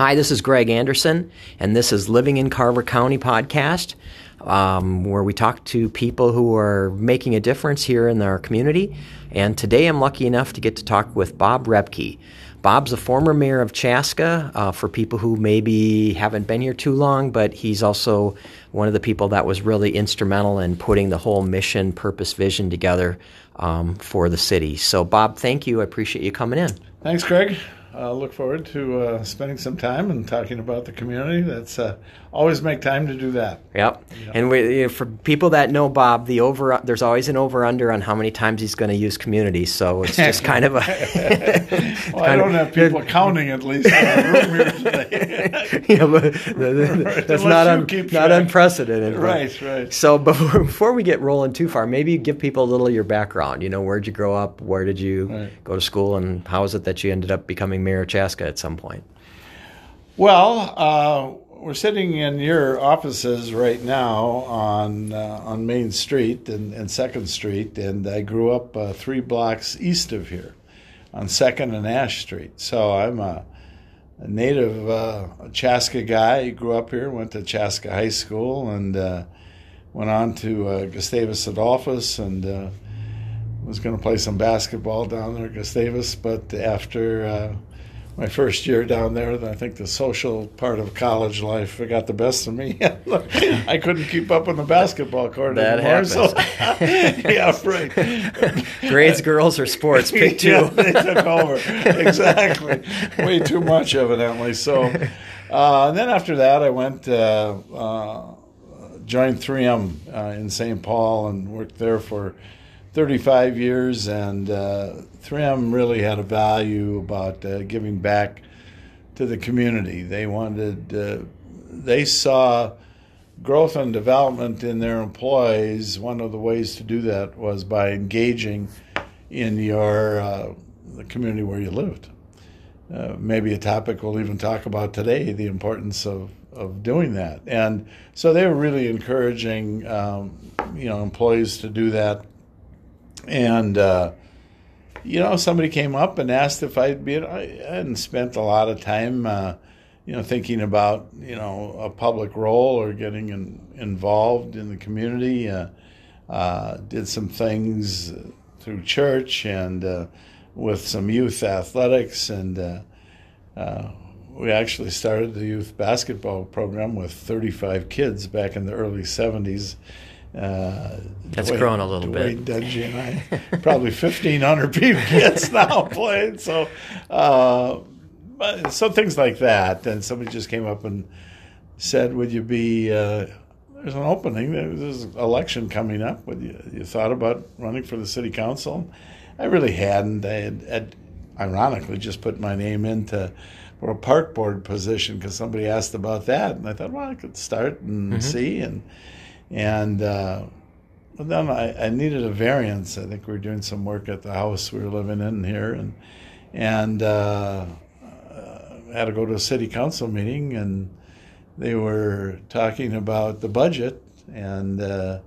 Hi, this is Greg Anderson, and this is Living in Carver County podcast, where we talk to people who are making a difference here in our community. And today I'm lucky enough to get to talk with Bob Repke. Bob's a former mayor of Chaska, for people who maybe haven't been here too long, but he's also one of the people that was really instrumental in putting the whole mission, purpose, vision together for the city. So, Bob, thank you. I appreciate you coming in. Thanks, Greg. I look forward to spending some time and talking about the community. That's always make time to do that. Yep. Yeah. And we, for people that know Bob, there's always an over-under on how many times he's going to use community. So it's just kind of a... well, I don't have people counting at least. Room here today. Yeah, but that's not unprecedented. Right. So before we get rolling too far, maybe give people a little of your background. You know, where'd you grow up? Where did you go to school? And how is it that you ended up becoming Mayor of Chaska at some point? Well, we're sitting in your offices right now on Main Street and 2nd Street, and I grew up 3 blocks east of here on 2nd and Ash Street. So I'm a native Chaska guy. I grew up here, went to Chaska High School, and went on to Gustavus Adolphus, and was going to play some basketball down there at Gustavus, but after my first year down there, I think the social part of college life got the best of me. I couldn't keep up on the basketball court anymore. Grades, girls, or sports, pick two. Yeah, they took over. Exactly. Way too much, evidently. So, and then after that, I went joined 3M in St. Paul and worked there for 35 years, and 3M really had a value about giving back to the community. They wanted, they saw growth and development in their employees. One of the ways to do that was by engaging in your the community where you lived. Maybe a topic we'll even talk about today, the importance of doing that. And so they were really encouraging employees to do that. And, somebody came up and asked if I'd be, I hadn't spent a lot of time, thinking about, a public role or getting involved in the community. Did some things through church and with some youth athletics. And we actually started the youth basketball program with 35 kids back in the early 70s. That's grown a little bit. Dungy and I, probably 1,500 people kids now playing. So, so things like that. And somebody just came up and said, "Would you be? There's an opening. There's an election coming up. Would you thought about running for the city council?" I really hadn't. I had ironically just put my name into for a park board position because somebody asked about that, and I thought, well, I could start and see . And then I needed a variance. I think we were doing some work at the house we were living in here, and I had to go to a city council meeting, and they were talking about the budget, and they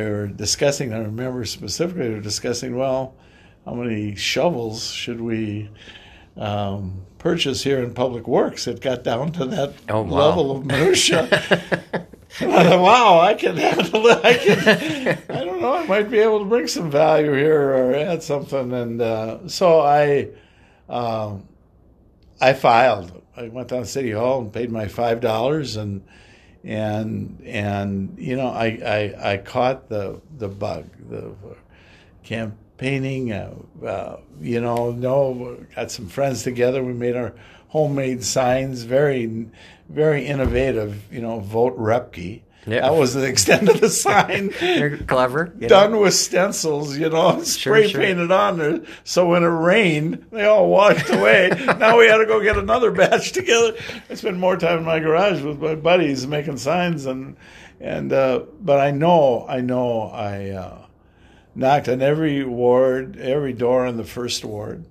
were discussing. I remember specifically they were discussing, well, how many shovels should we purchase here in Public Works? It got down to that level of minutia. I thought, wow, I can handle it. I don't know, I might be able to bring some value here or add something. And so I filed. I went down to City Hall and paid my $5, and I caught the bug, the campaigning. Got some friends together. We made our homemade signs, very, very innovative, vote Repke. Yep. That was the extent of the sign. They're clever. Done with stencils, spray painted on there. So when it rained, they all walked away. Now we had to go get another batch together. I spent more time in my garage with my buddies making signs, but I knocked on every ward, every door in the first ward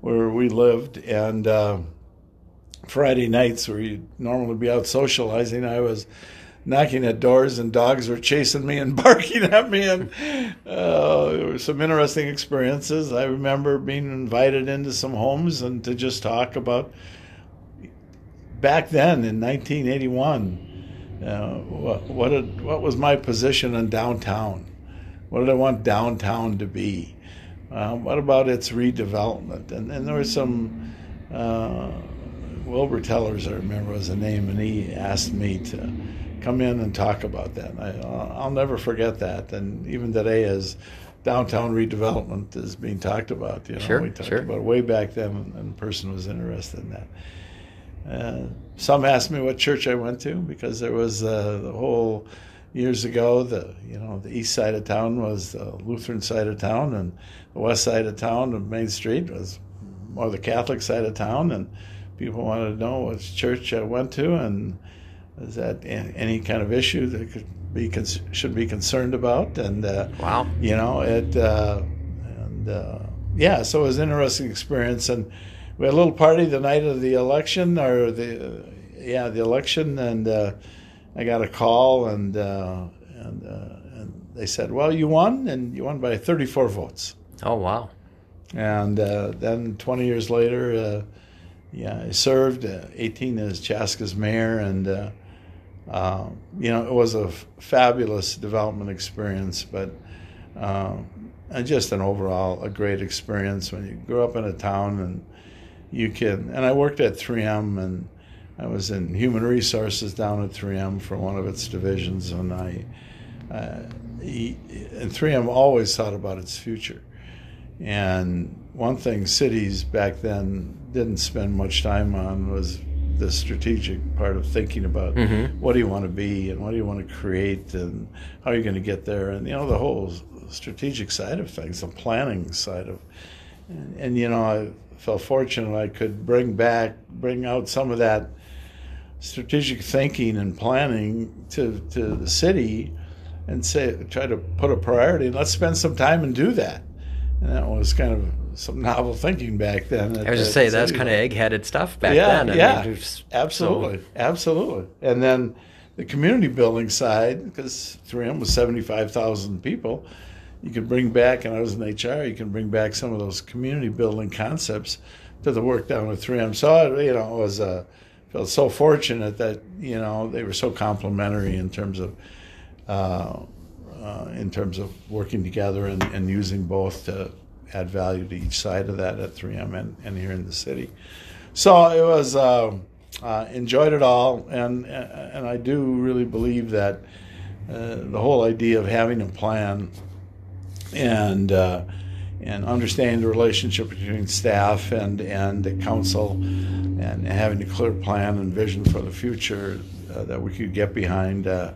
where we lived, and Friday nights where you'd normally be out socializing, I was knocking at doors and dogs were chasing me and barking at me, and there were some interesting experiences. I remember being invited into some homes and to just talk about back then in 1981, what was my position on downtown? What did I want downtown to be? What about its redevelopment? And there was some, Wilbur Tellers, I remember was the name, and he asked me to come in and talk about that. And I'll never forget that. And even today, as downtown redevelopment is being talked about, you know, sure, we talked sure. about it way back then, and the person was interested in that. Some asked me what church I went to, because there was the whole years ago, the east side of town was the Lutheran side of town, and the west side of town of Main Street was more the Catholic side of town, and people wanted to know what church I went to, and is that any kind of issue that should be concerned about? And wow, you know it, and yeah, so it was an interesting experience, and we had a little party the night of the election, or the election, and. I got a call, and they said, "Well, you won, and you won by 34 votes." Oh, wow! And then 20 years later, I served 18 as Chaska's mayor, and it was a fabulous development experience, but just an overall a great experience when you grew up in a town and you can. And I worked at 3M and. I was in human resources down at 3M for one of its divisions, and and 3M always thought about its future. And one thing cities back then didn't spend much time on was the strategic part of thinking about mm-hmm. what do you want to be and what do you want to create and how are you going to get there, and the whole strategic side of things, the planning side of, and I felt fortunate I could bring out some of that strategic thinking and planning to the city and try to put a priority, and let's spend some time and do that. And that was kind of some novel thinking back then. I was just saying, that was kind of egg-headed stuff back then. Absolutely. And then the community building side, because 3M was 75,000 people, you could bring back, and I was in HR, you can bring back some of those community building concepts to the work down with 3M. So, felt so fortunate that they were so complimentary in terms of working together and using both to add value to each side of that at 3M and here in the city. So it was enjoyed it all, and I do really believe that the whole idea of having a plan and understanding the relationship between staff and the council, and having a clear plan and vision for the future that we could get behind, and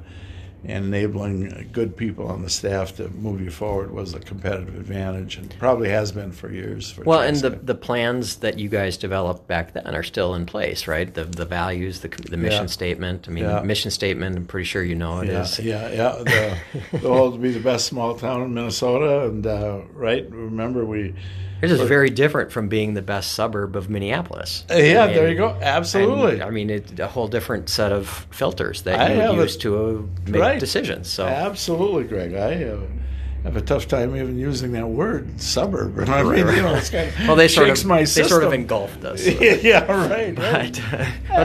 enabling good people on the staff to move you forward was a competitive advantage, and probably has been for years. Well, and the plans that you guys developed back then are still in place, right? The values, the mission statement. I mean, mission statement, I'm pretty sure it is. Yeah. The goal to be the best small town in Minnesota, and right, remember we... This is very different from being the best suburb of Minneapolis. There you go. Absolutely. And, a whole different set of filters that you use to make decisions. So absolutely, Greg. I have a tough time even using that word "suburb." It's kind of well, they sort of engulfed us. So. Right. But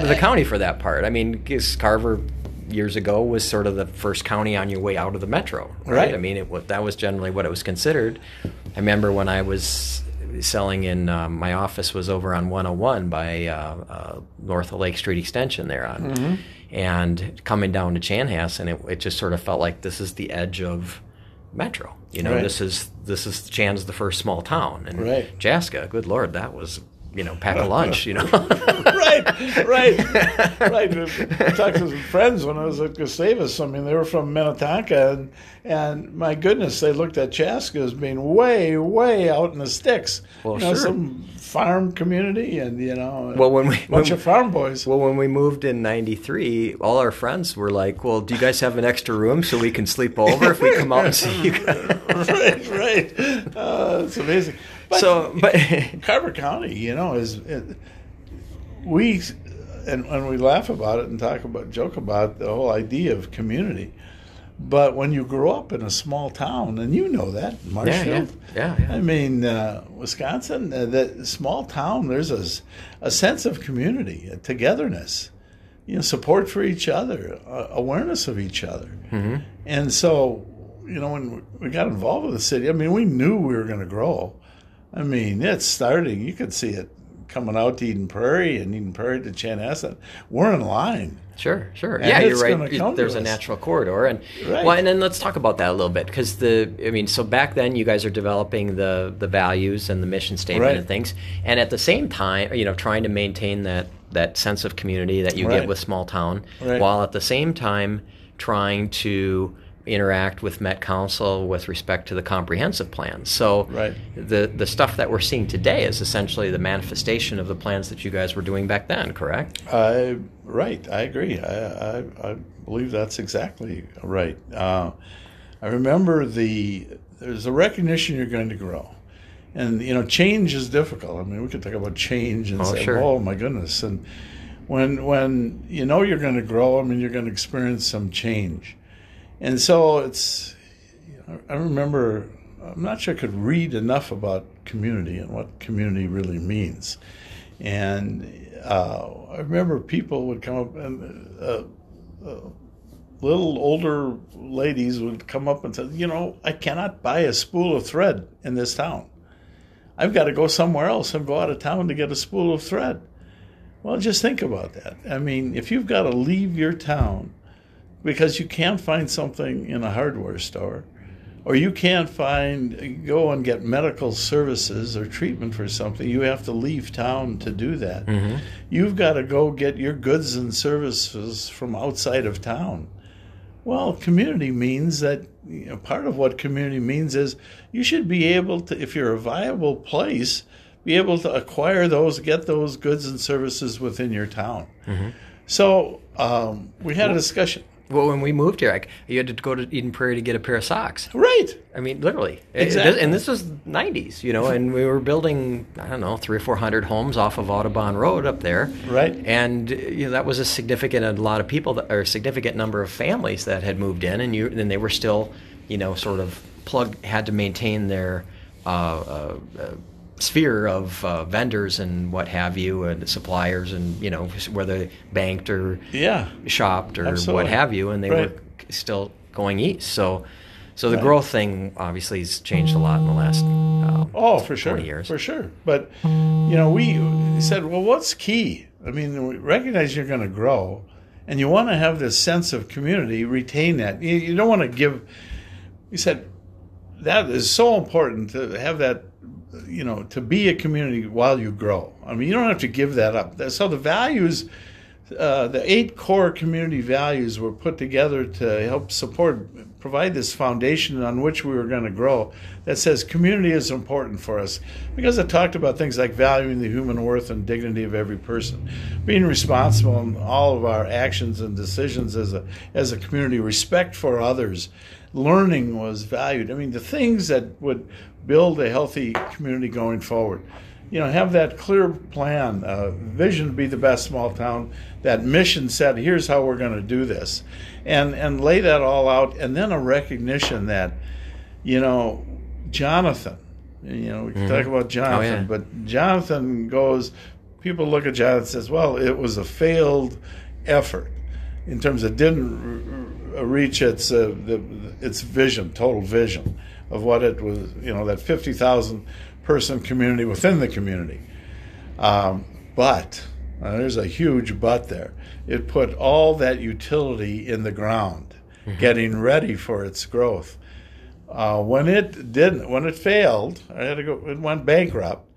to the county for that part. I mean, Carver years ago was sort of the first county on your way out of the metro, right? I mean, that was generally what it was considered. I remember when I was selling in my office was over on 101 by north of Lake Street Extension there on, mm-hmm. and coming down to Chanhassen, it just sort of felt like this is the edge of metro. Right. This is Chan's the first small town, and right. Chaska, good Lord, that was. Pack a lunch, Right. I talked to some friends when I was at Gustavus. They were from Minnetonka, and my goodness, they looked at Chaska as being way, way out in the sticks. Well, sure. Some farm community and, a bunch of farm boys. Well, when we moved in 93, all our friends were like, well, do you guys have an extra room so we can sleep over if we come out and see you guys? Right. It's amazing. But Carver County, we laugh about it and joke about the whole idea of community, But when you grow up in a small town, and you know that, Marshfield, yeah. I mean, Wisconsin, that small town, there's a sense of community, a togetherness, you know, support for each other, awareness of each other. Mm-hmm. And so, you know, when we got involved with the city, I mean, we knew we were going to grow. I mean, it's starting. You could see it coming out to Eden Prairie and Eden Prairie to Chanhassen. We're in line. Sure. And yeah, you're right. There's a natural corridor, and right. Well, and then let's talk about that a little bit, because so back then you guys are developing the values and the mission statement, right, and things, and at the same time, you know, trying to maintain that sense of community that you right. get with small town, right, while at the same time trying to interact with Met Council with respect to the comprehensive plan. So right. the stuff that we're seeing today is essentially the manifestation of the plans that you guys were doing back then, correct? Right. I agree. I believe that's exactly right. I remember there's a recognition you're going to grow. And, you know, change is difficult. I mean, we could talk about change and say, sure. Oh, my goodness. And when you know you're going to grow, I mean, you're going to experience some change. And so it's, you know, I remember, I'm not sure I could read enough about community and what community really means. And I remember people would come up, and little older ladies would come up and say, you know, I cannot buy a spool of thread in this town. I've got to go somewhere else and go out of town to get a spool of thread. Well, just think about that. I mean, if you've got to leave your town because you can't find something in a hardware store, or you can't go and get medical services or treatment for something, you have to leave town to do that. Mm-hmm. You've got to go get your goods and services from outside of town. Well, community means that, you know, part of what community means is you should be able to, if you're a viable place, be able to acquire those, get those goods and services within your town. Mm-hmm. So we had a discussion. Well, when we moved here, you had to go to Eden Prairie to get a pair of socks. Right. I mean, literally. Exactly. And this was 90s, you know, and we were building, I don't know, 300 or 400 homes off of Audubon Road up there. Right. And, you know, that was a significant number of families that had moved in, and they were still, you know, sort of had to maintain their sphere of vendors and what have you, and suppliers, and, you know, whether banked or shopped or absolutely. What have you, and they right. were still going east. So the right. growth thing obviously has changed a lot in the last 20 years. For sure. But, you know, we said, well, what's key? I mean, we recognize you're going to grow, and you want to have this sense of community, retain that. You don't want to give... We said, that is so important to have that, you know, to be a community while you grow. I mean, you don't have to give that up. So the values, the 8 core community values were put together to help provide this foundation on which we were going to grow, that says community is important for us, because it talked about things like valuing the human worth and dignity of every person, being responsible in all of our actions and decisions as a community, respect for others, learning was valued. I mean, the things that would build a healthy community going forward. You know, have that clear plan, vision to be the best small town, that mission set, here's how we're going to do this, and lay that all out, and then a recognition that, you know, Jonathan, you know, we can talk about Jonathan, but Jonathan goes, people look at Jonathan and says, well, it was a failed effort in terms of didn't reach its vision, total vision of what it was, you know, that 50,000 person community within the community. But there's a huge but there. It put all that utility in the ground, getting ready for its growth. When it failed, it went bankrupt.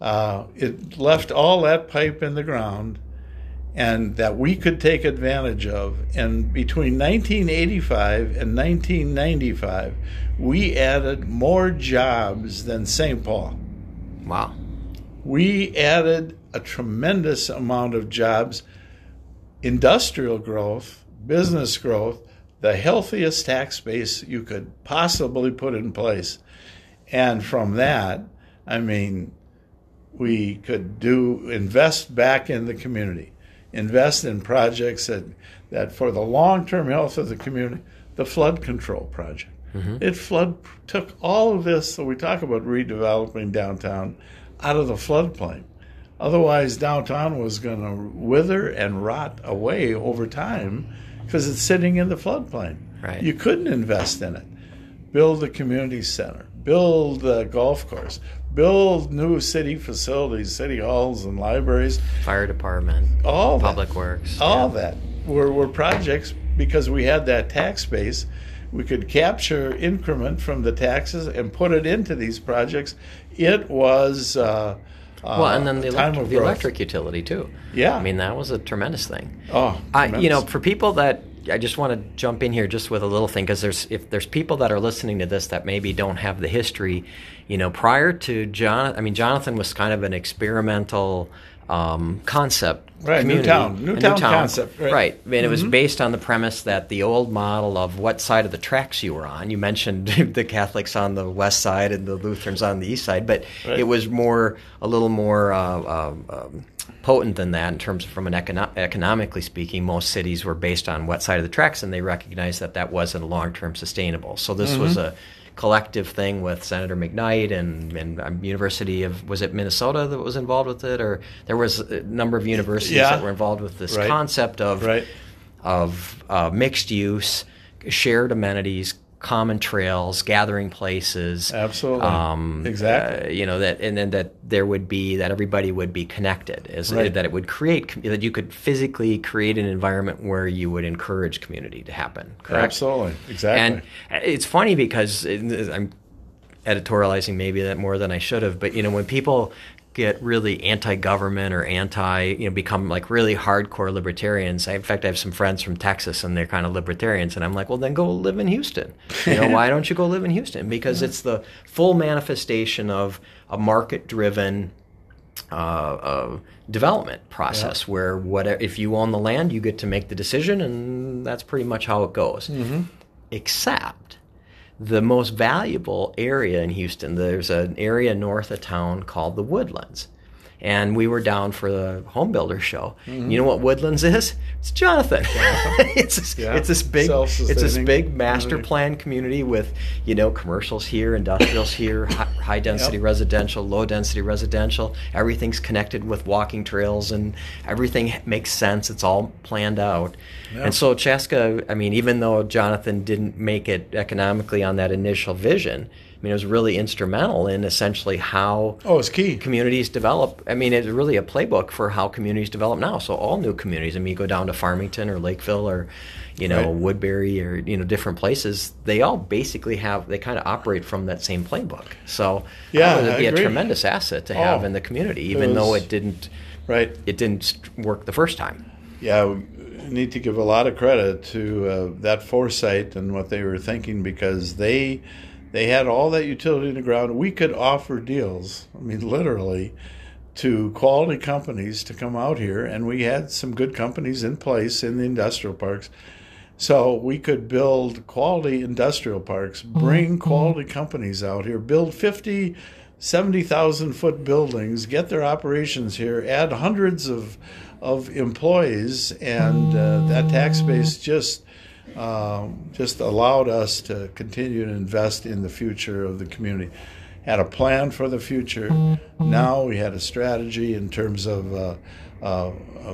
It left all that pipe in the ground, and that we could take advantage of. And between 1985 and 1995, we added more jobs than St. Paul. Wow. We added a tremendous amount of jobs, industrial growth, business growth, the healthiest tax base you could possibly put in place. And from that, I mean, we could invest back in the community. Invest in projects that for the long-term health of the community, the flood control project. Mm-hmm. It took all of this that we talk about redeveloping downtown out of the floodplain. Otherwise, downtown was going to wither and rot away over time because it's sitting in the floodplain. Right. You couldn't invest in it. Build a community center. Build a golf course. Build new city facilities, city halls and libraries. Fire department. All public works. All that were projects because we had that tax base. We could capture increment from the taxes and put it into these projects. It was and then the electric utility too. Yeah, I mean that was a tremendous thing. Oh, tremendous. For people that I just want to jump in here just with a little thing because if there's people that are listening to this that maybe don't have the history, prior to Jonathan was kind of an experimental concept. Right, community, new town concept. Right. And it was based on the premise that the old model of what side of the tracks you were on. You mentioned the Catholics on the west side and the Lutherans on the east side, but it was a little more potent than that in terms of from an economically speaking. Most cities were based on what side of the tracks, and they recognized that wasn't long-term sustainable. So this was a collective thing with Senator McKnight and University of, was it Minnesota that was involved with it? Or there was a number of universities that were involved with this concept of mixed use, shared amenities, common trails, gathering places. Absolutely. Exactly. That everybody would be connected, that it would create, that you could physically create an environment where you would encourage community to happen. Correct? Absolutely. Exactly. And it's funny because I'm editorializing maybe that more than I should have, but when people get really anti-government or become like really hardcore libertarians. In fact, I have some friends from Texas and they're kind of libertarians. And I'm like, well, then go live in Houston. Why don't you go live in Houston? Because it's the full manifestation of a market-driven development process where if you own the land, you get to make the decision. And that's pretty much how it goes. Mm-hmm. Except the most valuable area in Houston, there's an area north of town called the Woodlands. And we were down for the home builder show. Mm-hmm. You know what Woodlands is? It's Jonathan. Yeah. It's this big master plan community with commercials here, industrials here, high density residential, low density residential. Everything's connected with walking trails, and everything makes sense. It's all planned out. Yeah. And so Chaska, even though Jonathan didn't make it economically on that initial vision, it was really instrumental in essentially how communities develop. It's really a playbook for how communities develop now. So all new communities, you go down to Farmington or Lakeville or, Woodbury or, different places, they all basically they kind of operate from that same playbook. So it would be a tremendous asset to have in the community, though it didn't work the first time. Yeah, we need to give a lot of credit to that foresight and what they were thinking because they had all that utility in the ground. We could offer deals, literally, to quality companies to come out here, and we had some good companies in place in the industrial parks. So we could build quality industrial parks, bring quality companies out here, build 50, 70,000-foot buildings, get their operations here, add hundreds of employees, and that tax base just allowed us to continue to invest in the future of the community. Had a plan for the future. Now we had a strategy in terms of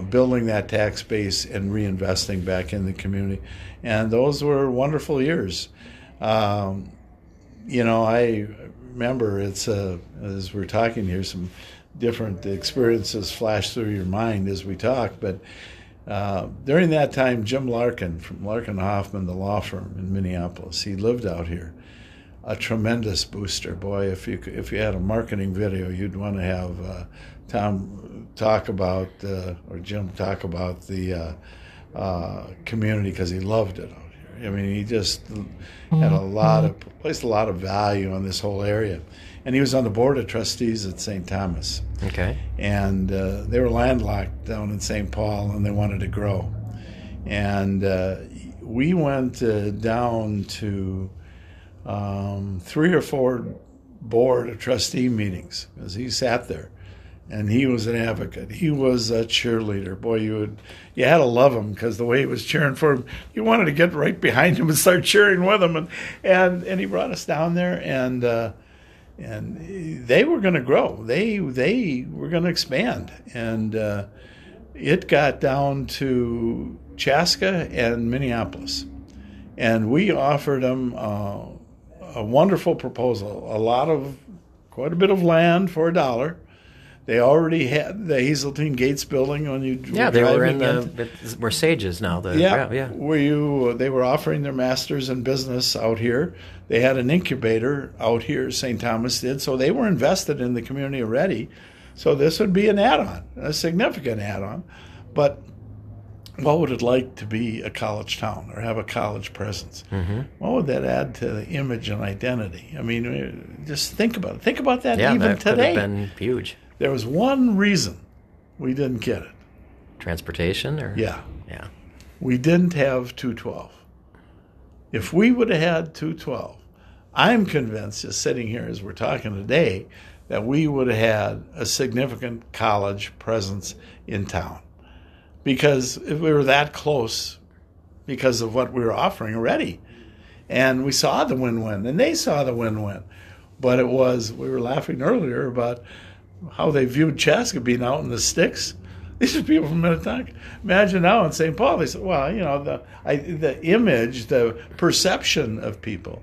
building that tax base and reinvesting back in the community. And those were wonderful years. I remember as we're talking here, some different experiences flash through your mind as we talk, but during that time, Jim Larkin from Larkin Hoffman, the law firm in Minneapolis, he lived out here. A tremendous booster, boy. If you had a marketing video, you'd want to have Tom talk about or Jim talk about the community because he loved it out here. He just had placed a lot of value on this whole area. And he was on the board of trustees at St. Thomas. Okay. And they were landlocked down in St. Paul, and they wanted to grow. And we went down to 3 or 4 board of trustee meetings, because he sat there. and he was an advocate. He was a cheerleader. Boy, you had to love him, because the way he was cheering for him, you wanted to get right behind him and start cheering with him. And he brought us down there, and they were going to grow. They were going to expand. And it got down to Chaska and Minneapolis. And we offered them a wonderful proposal, quite a bit of land for $1. They already had the Hazeltine Gates building when you they were in where Sage is now. They were offering their masters in business out here. They had an incubator out here, St. Thomas did, so they were invested in the community already. So this would be an add-on, a significant add-on. But what would it like to be a college town or have a college presence? Mm-hmm. What would that add to the image and identity? I mean, just think about it. Think about that even today. Yeah, that could have been huge. There was one reason we didn't get it. Transportation? Yeah. We didn't have 212. If we would have had 212, I'm convinced, just sitting here as we're talking today, that we would have had a significant college presence in town. Because if we were that close because of what we were offering already. And we saw the win-win, and they saw the win-win. But we were laughing earlier about how they viewed Chaska being out in the sticks. These are people from Minnetonka. Imagine now in St. Paul, they said, well, the image, the perception of people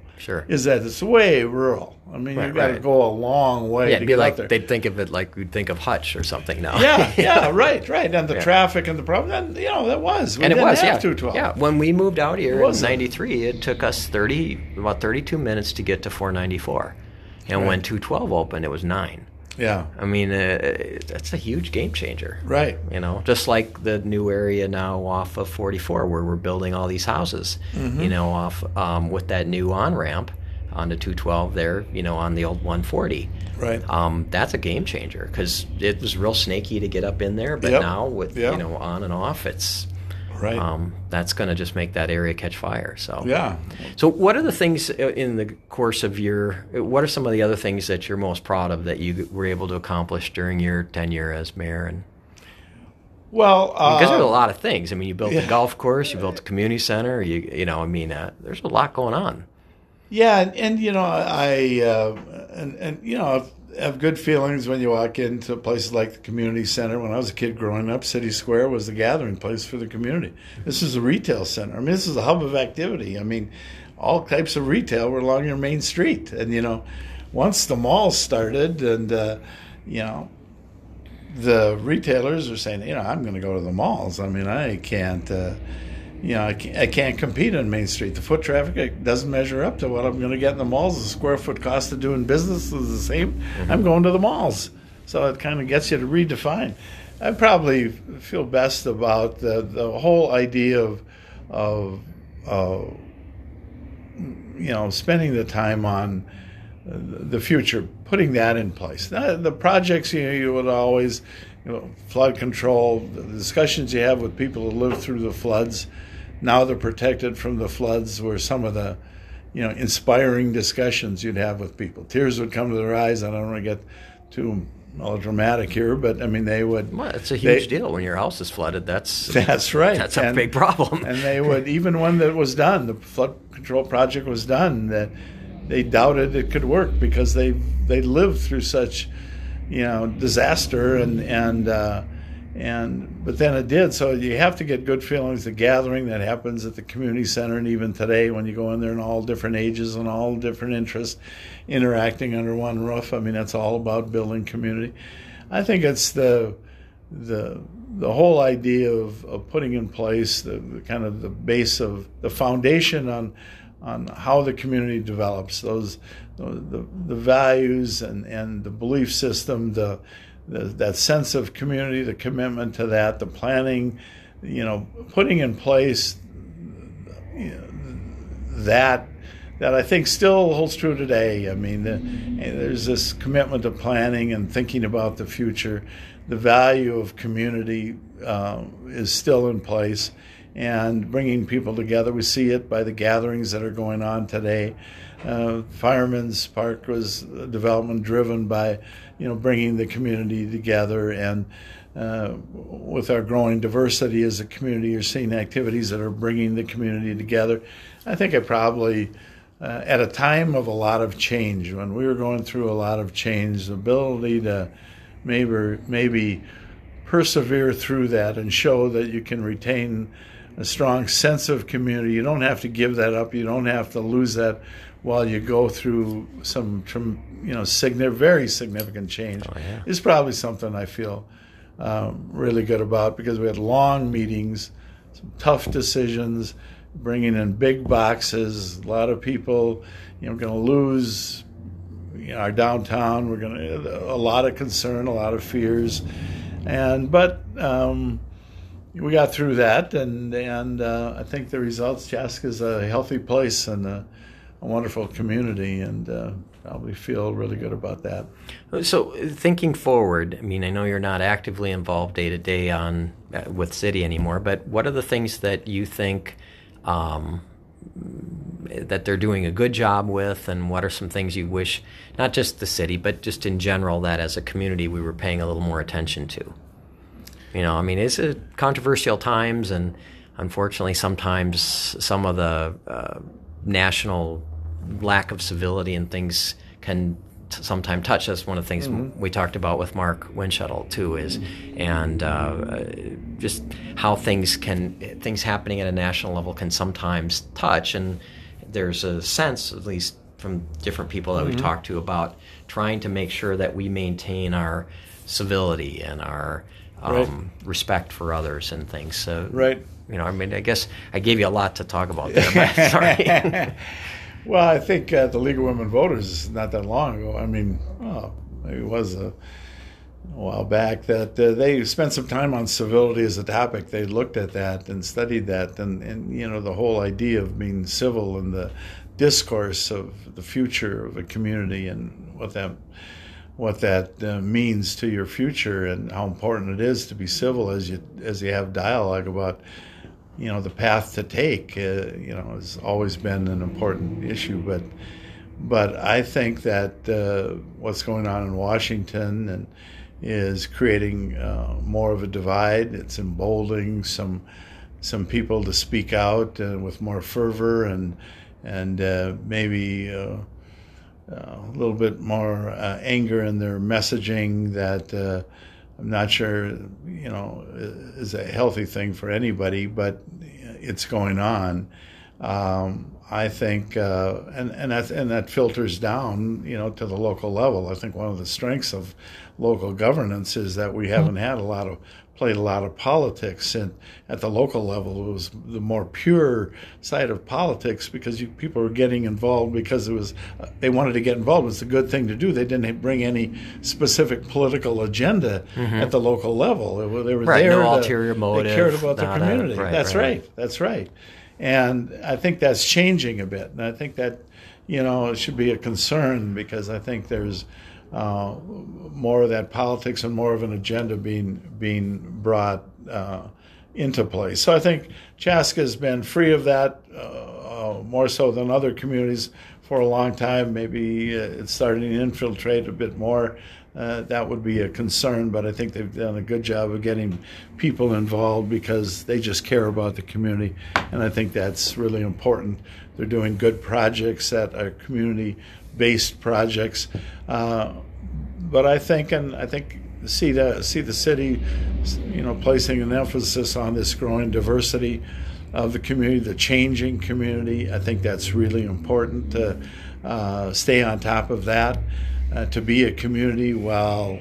is that it's way rural. I mean, you've got to go a long way to get there. They'd think of it like we'd think of Hutch or something now. Yeah, right. And the traffic and the problem, we didn't have 212. Yeah, when we moved out here in 93, it took us 32 minutes to get to 494. And when 212 opened, it was 9. Yeah, I mean, that's a huge game changer. Right. Just like the new area now off of 44 where we're building all these houses, mm-hmm. Off with that new on-ramp onto 212 there, on the old 140. Right. That's a game changer because it was real snaky to get up in there, but now with, on and off, it's... Right. That's going to just make that area catch fire. So So what are the things in the course of what are some of the other things that you're most proud of that you were able to accomplish during your tenure as mayor? And because there are a lot of things. I mean, you built the golf course, you built the community center. There's a lot going on. Yeah, I have good feelings when you walk into places like the community center. When I was a kid growing up, City Square was the gathering place for the community. This is a retail center. I mean, this is a hub of activity. I mean, all types of retail were along your main street. And, once the mall started and, the retailers are saying, I'm going to go to the malls. I mean, I can't... I can't compete on Main Street. The foot traffic doesn't measure up to what I'm going to get in the malls. The square foot cost of doing business is the same. Mm-hmm. I'm going to the malls. So it kind of gets you to redefine. I probably feel best about the whole idea of spending the time on the future, putting that in place. The projects, you would always... flood control, the discussions you have with people who lived through the floods. Now they're protected from the floods were some of the, inspiring discussions you'd have with people. Tears would come to their eyes. I don't want to get too melodramatic here, but I mean, they would... Well, it's a huge deal when your house is flooded. That's right. That's a big problem. And they would, even when that was done, the flood control project was done, that they doubted it could work because they lived through such... disaster and but then it did. So you have to get good feelings. The gathering that happens at the community center, and even today when you go in there, and all different ages and all different interests interacting under one roof. I mean, that's all about building community. I think it's the whole idea of putting in place the kind of the base of the foundation on how the community develops, the values and the belief system, that sense of community, the commitment to that, the planning, putting in place that I think still holds true today. I mean, there's this commitment to planning and thinking about the future. The value of community is still in place. and bringing people together. We see it by the gatherings that are going on today. Fireman's Park was development driven by, bringing the community together, and with our growing diversity as a community, you're seeing activities that are bringing the community together. I think I probably, at a time of a lot of change, when we were going through a lot of change, the ability to maybe persevere through that and show that you can retain a strong sense of community. You don't have to give that up. You don't have to lose that while you go through some, very significant change. Oh, yeah. It's probably something I feel really good about, because we had long meetings, some tough decisions, bringing in big boxes. A lot of people, going to lose our downtown. We're going to a lot of concern, a lot of fears, but we got through that, and I think the results. Chaska is a healthy place and a wonderful community, and probably feel really good about that. So thinking forward, I know you're not actively involved day to day on with city anymore, but what are the things that you think that they're doing a good job with, and what are some things you wish, not just the city, but just in general, that as a community we were paying a little more attention to? It's a controversial times, and unfortunately sometimes some of the national lack of civility and things can sometimes touch. That's one of the things we talked about with Mark Winschuttle too, is and just how things happening at a national level can sometimes touch. And there's a sense, at least from different people that we've talked to, about trying to make sure that we maintain our civility and our respect for others and things. So, I guess I gave you a lot to talk about there. But sorry. Well, I think the League of Women Voters, not that long ago, maybe it was a while back, that they spent some time on civility as a topic. They looked at that and studied that, and the whole idea of being civil and the discourse of the future of a community and what that means to your future, and how important it is to be civil as you have dialogue about the path to take. Has always been an important issue, but I think that what's going on in Washington and is creating more of a divide. It's emboldening some people to speak out with more fervor and maybe a little bit more anger in their messaging that I'm not sure, is a healthy thing for anybody, but it's going on. I think, and that filters down, to the local level. I think one of the strengths of local governance is that we haven't played a lot of politics, and at the local level it was the more pure side of politics, because people were getting involved because it was they wanted to get involved. It was a good thing to do. They didn't bring any specific political agenda at the local level. They were there. No ulterior motive. They cared about the community. That's right. And I think that's changing a bit, and I think that it should be a concern, because I think there's more of that politics and more of an agenda being brought into play. So I think Chaska has been free of that more so than other communities for a long time. Maybe it's starting to infiltrate a bit more. That would be a concern, but I think they've done a good job of getting people involved because they just care about the community, and I think that's really important. They're doing good projects that are community-based projects, but I think see the city, placing an emphasis on this growing diversity of the community, the changing community. I think that's really important to stay on top of that. To be a community while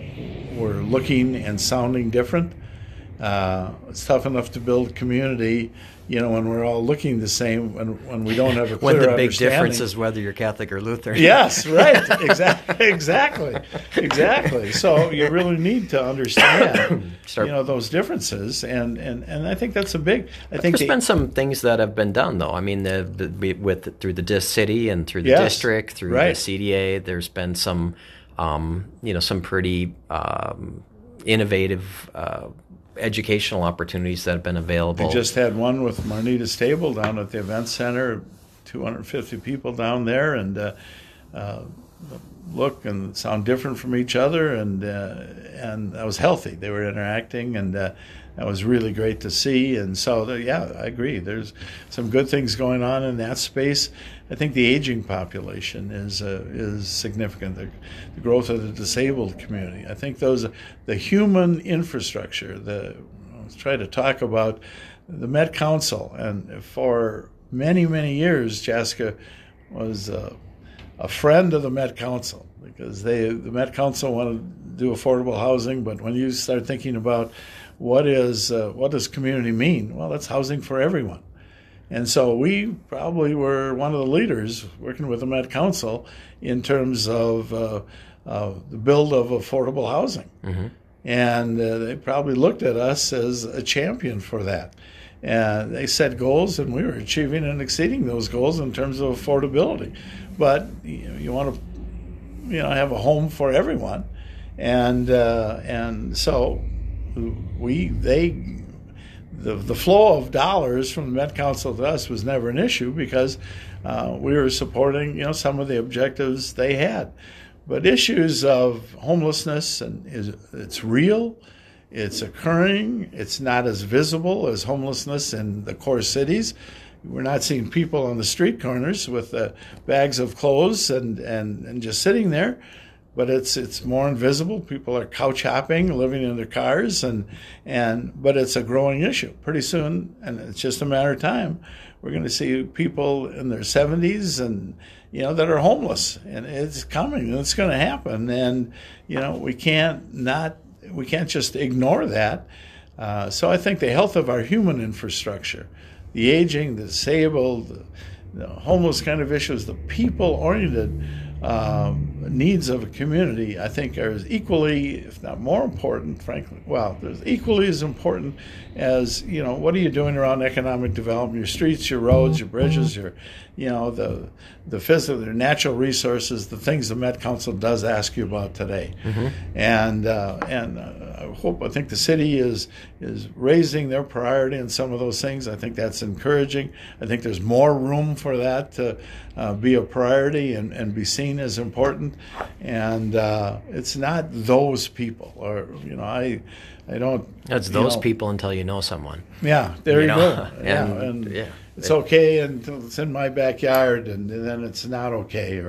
we're looking and sounding different. It's tough enough to build community, when we're all looking the same, when we don't have a clear understanding. When the big difference is whether you're Catholic or Lutheran. Yes, right. Exactly. So you really need to understand, those differences, and I think that's a big. There's been some things that have been done, though. Through the city and through the district, through the CDA, there's been some, some pretty innovative educational opportunities that have been available. We just had one with Marnita's Table down at the event center, 250 people down there, and look and sound different from each other, and that was healthy. They were interacting, and that was really great to see. And so, yeah, I agree. There's some good things going on in that space. I think the aging population is significant. The growth of the disabled community. I think the human infrastructure. Let's try to talk about the Met Council, and for many years, Chaska was a friend of the Met Council, because the Met Council wanted to do affordable housing. But when you start thinking about what does community mean, well, that's housing for everyone. And so we probably were one of the leaders working with the Met Council in terms of the build of affordable housing. Mm-hmm. And they probably looked at us as a champion for that. And they set goals, and we were achieving and exceeding those goals in terms of affordability. But you want to, have a home for everyone, and so the flow of dollars from the Met Council to us was never an issue, because we were supporting some of the objectives they had. But issues of homelessness it's real. It's occurring. It's not as visible as homelessness in the core cities. We're not seeing people on the street corners with bags of clothes and just sitting there, but it's more invisible. People are couch hopping, living in their cars, but it's a growing issue. Pretty soon, and it's just a matter of time, we're going to see people in their 70s and that are homeless, and it's coming. And it's going to happen, and we can't just ignore that. So I think the health of our human infrastructure, the aging, the disabled, the homeless kind of issues, the people-oriented needs of a community, I think are equally, if not more important, frankly. Well, they're equally as important as, what are you doing around economic development, your streets, your roads, your bridges, your, the physical, the natural resources, the things the Met Council does ask you about today. Mm-hmm. I think the city is raising their priority in some of those things. I think that's encouraging. I think there's more room for that to be a priority and be seen as important. And it's not those people, or I don't. It's those people until you know someone. Yeah, there you go. And it's okay until it's in my backyard, and then it's not okay,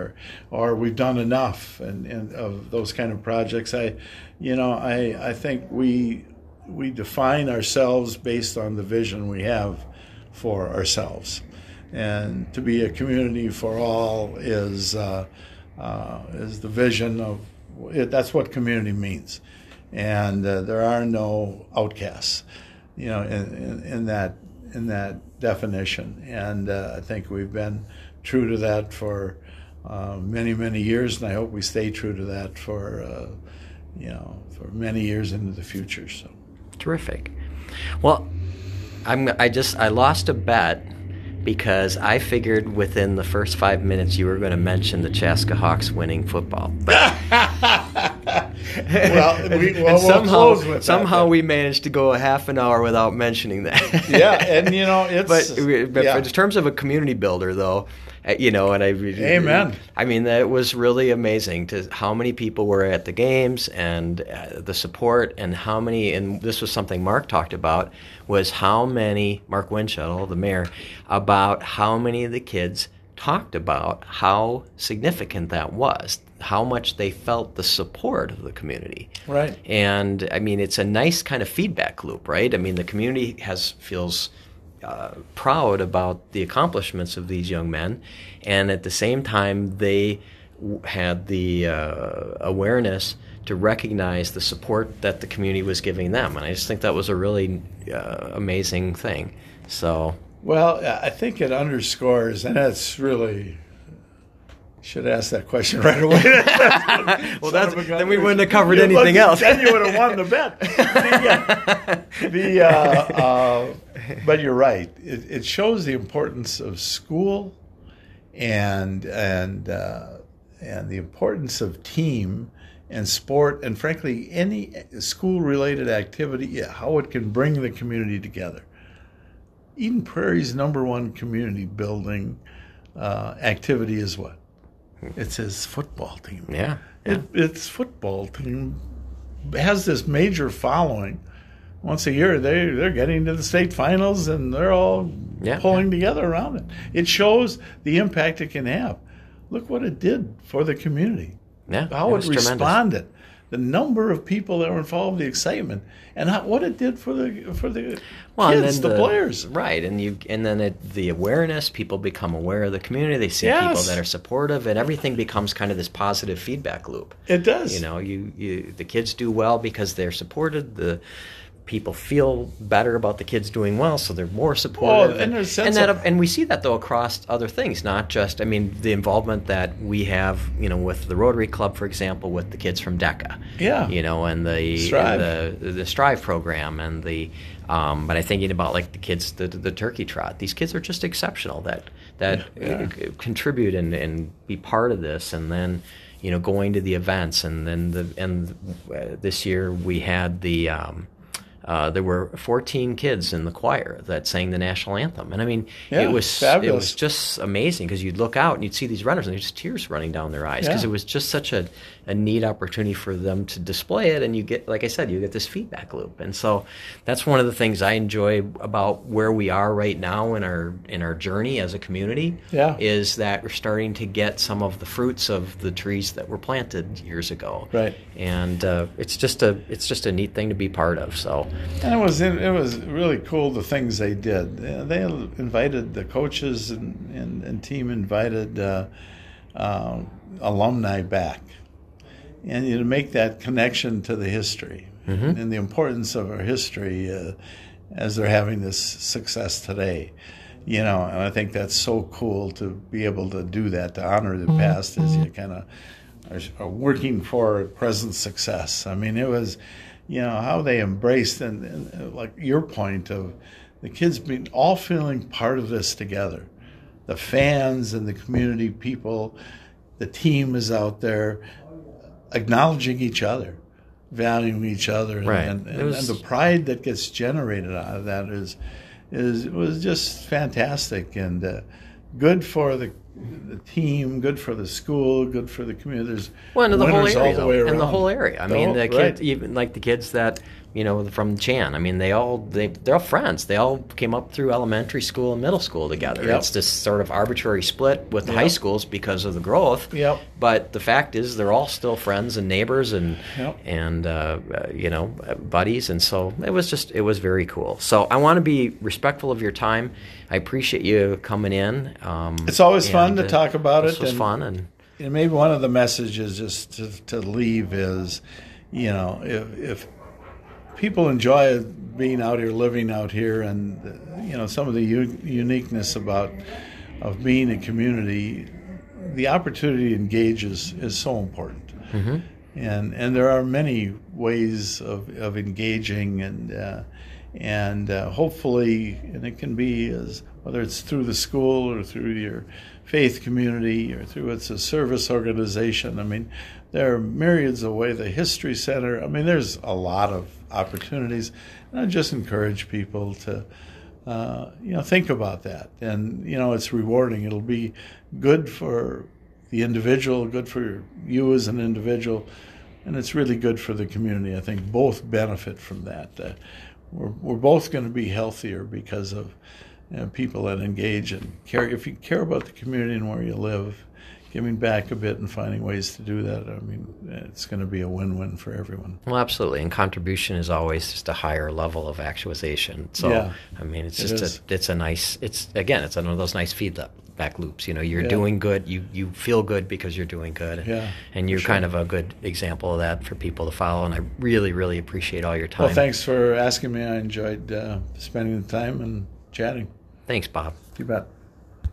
or we've done enough, and of those kind of projects. I think we define ourselves based on the vision we have for ourselves, and to be a community for all is the vision of it. That's what community means, and there are no outcasts, in that definition. And I think we've been true to that for many years, and I hope we stay true to that for. For many years into the future. So terrific. Well, I lost a bet, because I figured within the first 5 minutes you were going to mention the Chaska Hawks winning football. But somehow we managed to go a half an hour without mentioning that. Yeah, and it's in terms of a community builder, though. Amen. I mean, that was really amazing to how many people were at the games, and the support, and how many. And this was something Mark talked about, was how many, Mark Winschuttle, the mayor, about how many of the kids talked about how significant that was, how much they felt the support of the community. Right. And I mean, it's a nice kind of feedback loop, right? I mean, the community feels. Proud about the accomplishments of these young men, and at the same time they had the awareness to recognize the support that the community was giving them, and I just think that was a really amazing thing. So, well, I think it underscores, and that's really. Should ask that question right away. Then we wouldn't have covered anything else. Then you would have won the bet. But you're right. It shows the importance of school, and the importance of team and sport, and frankly, any school-related activity, how it can bring the community together. Eden Prairie's number one community building activity is what? It's his football team. Yeah. Its football team has this major following. Once a year, they're getting to the state finals, and they're all pulling together around it. It shows the impact it can have. Look what it did for the community. Yeah, how it responded, the number of people that were involved, the excitement, and what it did for the kids, the players. Right, and then the awareness. People become aware of the community. They see people that are supportive, and everything becomes kind of this positive feedback loop. It does. You know, the kids do well because they're supported. The people feel better about the kids doing well, so they're more supportive. And we see that, though, across other things, not just, I mean, the involvement that we have, with the Rotary Club, for example, with the kids from DECA. Yeah. And the Strive, the Strive program, and the but I think about, like, the kids, the turkey trot. These kids are just exceptional that contribute and be part of this, and then going to the events, and then this year we had the. There were 14 kids in the choir that sang the national anthem. And, I mean, it was just amazing, because you'd look out and you'd see these runners, and there's just tears running down their eyes, because it was just such a neat opportunity for them to display it. And you get, like I said, you get this feedback loop. And so that's one of the things I enjoy about where we are right now in our journey as a community, is that we're starting to get some of the fruits of the trees that were planted years ago. Right. And it's just a neat thing to be part of, so... And it was really cool, the things they did. They invited the coaches and team invited alumni back, and to make that connection to the history and the importance of our history as they're having this success today. And I think that's so cool to be able to do that, to honor the past as you kind of are working for present success. I mean, it was. How they embraced, and like your point of the kids being all feeling part of this together. The fans and the community people, the team is out there acknowledging each other, valuing each other. Right. And the pride that gets generated out of that was just fantastic, and good for the team, good for the school, good for the community. There's winners all the way around. And the whole area. I mean, the kids, even like the kids that, from Chan, I mean, they're all friends. They all came up through elementary school and middle school together. Yep. It's this sort of arbitrary split with the high schools because of the growth. Yep. But the fact is they're all still friends and neighbors and buddies. And so it was very cool. So I want to be respectful of your time. I appreciate you coming in. It's always fun to talk about it. It was fun. And maybe one of the messages just to leave is, if people enjoy being out here, living out here, and some of the uniqueness of being a community. The opportunity to engage is so important, and there are many ways of engaging, and hopefully, and it can be as whether it's through the school or through your faith community or through it's a service organization. I mean, there are myriads of ways. The History Center. I mean, there's a lot of opportunities, and I just encourage people to, think about that. And it's rewarding. It'll be good for the individual, good for you as an individual, and it's really good for the community. I think both benefit from that. We're both going to be healthier because of people that engage and care. If you care about the community and where you live, giving back a bit and finding ways to do that, I mean, it's going to be a win-win for everyone. Well, absolutely. And contribution is always just a higher level of actualization. So, I mean, it's one of those nice feedback loops. You're doing good. You feel good because you're doing good. And you're kind of a good example of that for people to follow. And I really, really appreciate all your time. Well, thanks for asking me. I enjoyed spending the time and chatting. Thanks, Bob. You bet.